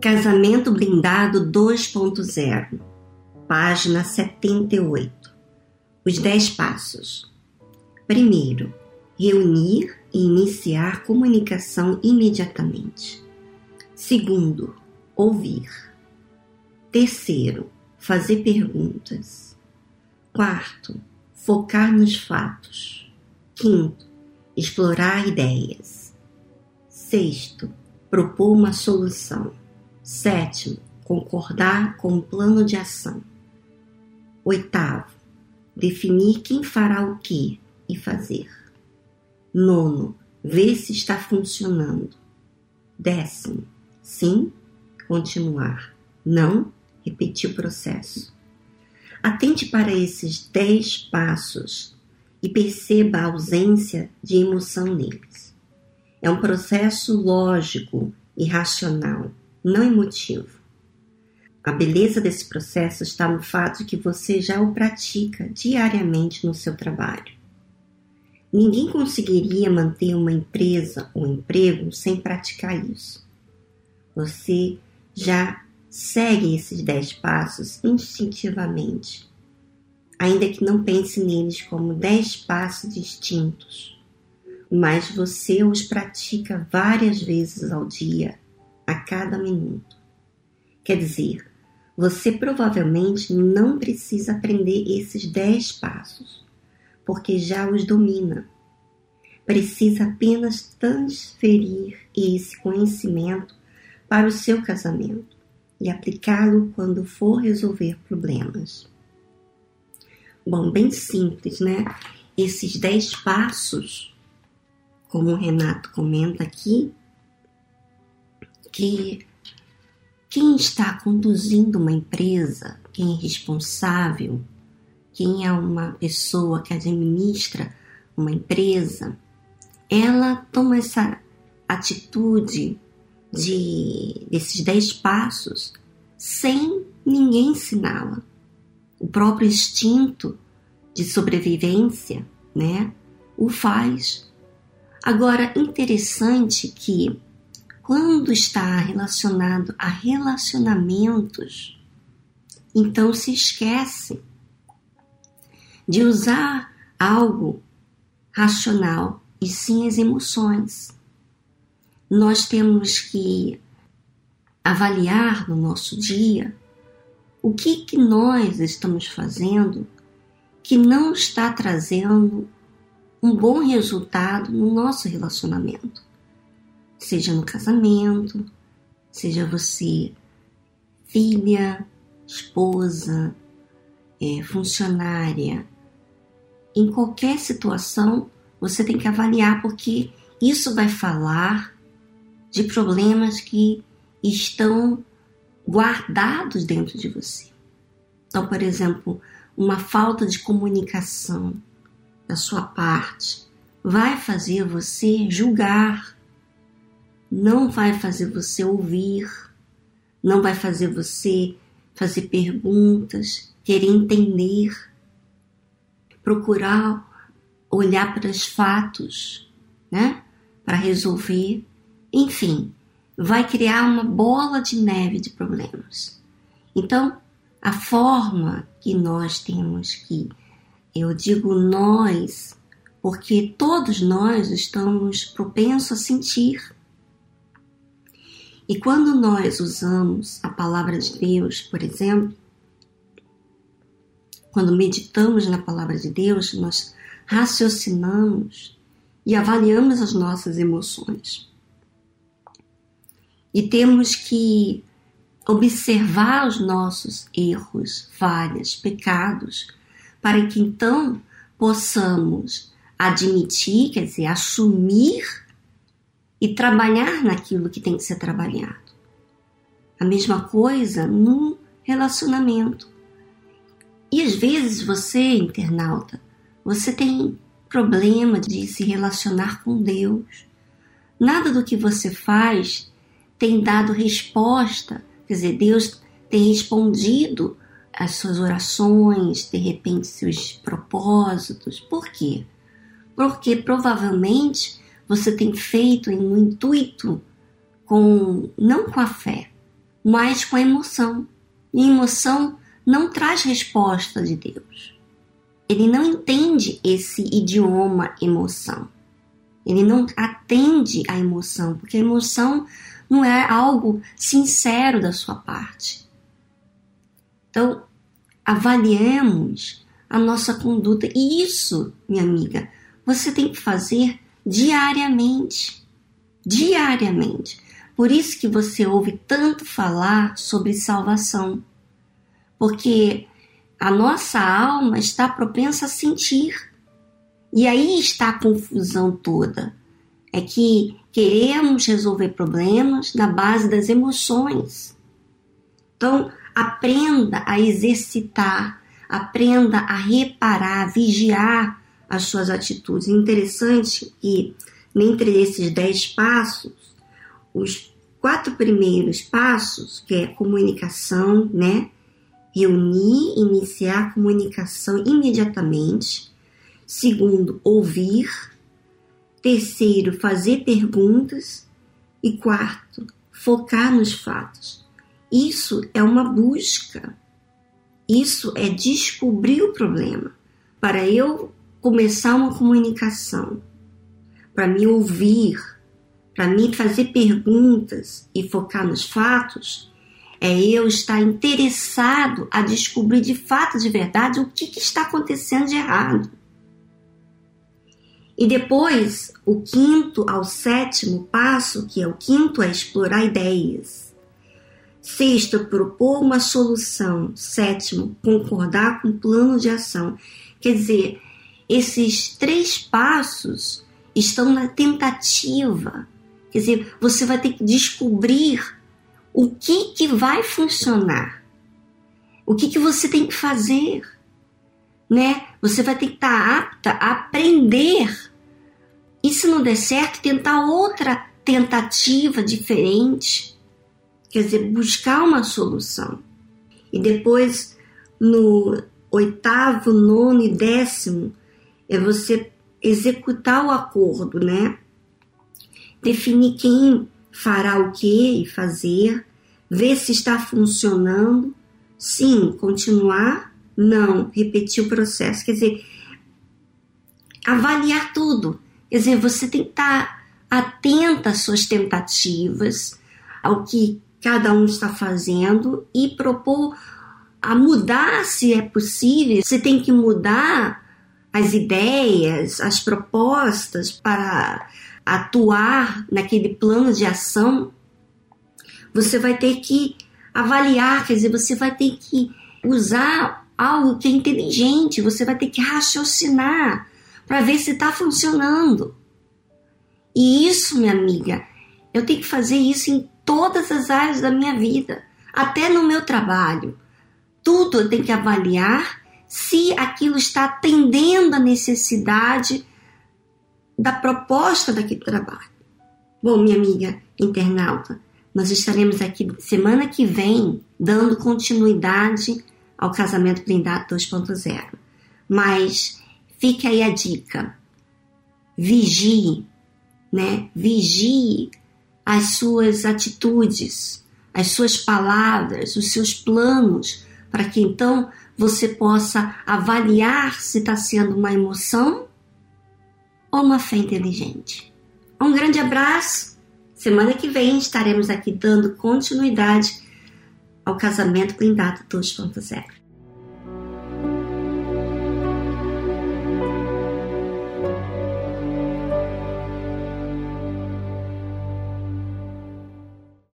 Casamento Blindado 2.0, página 78. Os 10 passos. Primeiro, reunir e iniciar comunicação imediatamente. Segundo, ouvir. Terceiro, fazer perguntas. Quarto, focar nos fatos. Quinto, explorar ideias. Sexto, propor uma solução. Sétimo, concordar com o plano de ação. Oitavo, definir quem fará o que e fazer. Nono, ver se está funcionando. Décimo, sim, continuar. Não, repetir o processo. Atente para esses 10 passos e perceba a ausência de emoção neles. É um processo lógico e racional, não emotivo. A beleza desse processo está no fato de que você já o pratica diariamente no seu trabalho. Ninguém conseguiria manter uma empresa ou emprego sem praticar isso. Você já segue esses 10 passos instintivamente, ainda que não pense neles como 10 passos distintos, mas você os pratica várias vezes ao dia, a cada minuto. Quer dizer, você provavelmente não precisa aprender esses 10 passos, porque já os domina. Precisa apenas transferir esse conhecimento para o seu casamento e aplicá-lo quando for resolver problemas. Bom, bem simples, né? Esses 10 passos, como o Renato comenta aqui, que quem está conduzindo uma empresa, quem é responsável, quem é uma pessoa que administra uma empresa, ela toma essa atitude desses 10 passos sem ninguém ensiná-la. O próprio instinto de sobrevivência, né, o faz. Agora, interessante que quando está relacionado a relacionamentos, então se esquece de usar algo racional e sim as emoções. Nós temos que avaliar no nosso dia o que nós estamos fazendo que não está trazendo um bom resultado no nosso relacionamento. Seja no casamento, seja você filha, esposa, funcionária. Em qualquer situação, você tem que avaliar, porque isso vai falar de problemas que estão guardados dentro de você. Então, por exemplo, uma falta de comunicação da sua parte vai fazer você julgar, não vai fazer você ouvir, não vai fazer você fazer perguntas, querer entender, procurar olhar para os fatos, né, para resolver. Enfim, vai criar uma bola de neve de problemas. Então, a forma que nós temos que, eu digo nós, porque todos nós estamos propensos a sentir. E quando nós usamos a palavra de Deus, por exemplo, quando meditamos na palavra de Deus, nós raciocinamos e avaliamos as nossas emoções. E temos que observar os nossos erros, falhas, pecados, para que então possamos admitir, quer dizer, assumir e trabalhar naquilo que tem que ser trabalhado. A mesma coisa num relacionamento. E às vezes você, internauta, você tem problema de se relacionar com Deus. Nada do que você faz tem dado resposta. Quer dizer, Deus tem respondido às suas orações, de repente seus propósitos. Por quê? Porque provavelmente você tem feito em um intuito, não com a fé, mas com emoção. E emoção não traz resposta de Deus. Ele não entende esse idioma emoção. Ele não atende à emoção, porque a emoção não é algo sincero da sua parte. Então, avaliemos a nossa conduta. E isso, minha amiga, você tem que fazer diariamente. Diariamente. Por isso que você ouve tanto falar sobre salvação. Porque a nossa alma está propensa a sentir. E aí está a confusão toda. É que queremos resolver problemas na base das emoções. Então, aprenda a exercitar, aprenda a reparar, vigiar as suas atitudes. É interessante que, entre esses 10 passos, os 4 primeiros passos, que é comunicação, né? Reunir, iniciar a comunicação imediatamente. 2º, ouvir. 3º, fazer perguntas. E 4º, focar nos fatos. Isso é uma busca. Isso é descobrir o problema. Para eu começar uma comunicação, para me ouvir, para me fazer perguntas e focar nos fatos, é eu estar interessado a descobrir de fato, de verdade, o que está acontecendo de errado. E depois, o 5º ao 7º passo, que é o 5º, é explorar ideias. 6º, propor uma solução. 7º, concordar com o plano de ação. Quer dizer, esses 3 passos estão na tentativa. Quer dizer, você vai ter que descobrir o que vai funcionar. O que você tem que fazer. Né? Você vai ter que estar apta a aprender. E se não der certo, tentar outra tentativa diferente. Quer dizer, buscar uma solução. E depois, no 8º, 9º e 10º, é você executar o acordo, né? Definir quem fará o que e fazer. Ver se está funcionando. Sim, continuar. Não, repetir o processo. Quer dizer, avaliar tudo. Quer dizer, você tem que estar atenta às suas tentativas, ao que cada um está fazendo e propor a mudar, se é possível. Você tem que mudar as ideias, as propostas para atuar naquele plano de ação. Você vai ter que avaliar, quer dizer, você vai ter que usar algo que é inteligente, você vai ter que raciocinar para ver se está funcionando. E isso, minha amiga, eu tenho que fazer isso em todas as áreas da minha vida, até no meu trabalho. Tudo eu tenho que avaliar se aquilo está atendendo à necessidade da proposta daquele trabalho. Bom, minha amiga internauta, nós estaremos aqui semana que vem dando continuidade ao Casamento Blindado 2.0. Mas fique aí a dica. Vigie, né? Vigie as suas atitudes, as suas palavras, os seus planos, para que então você possa avaliar se está sendo uma emoção ou uma fé inteligente. Um grande abraço. Semana que vem estaremos aqui dando continuidade ao Casamento Blindado 2.0.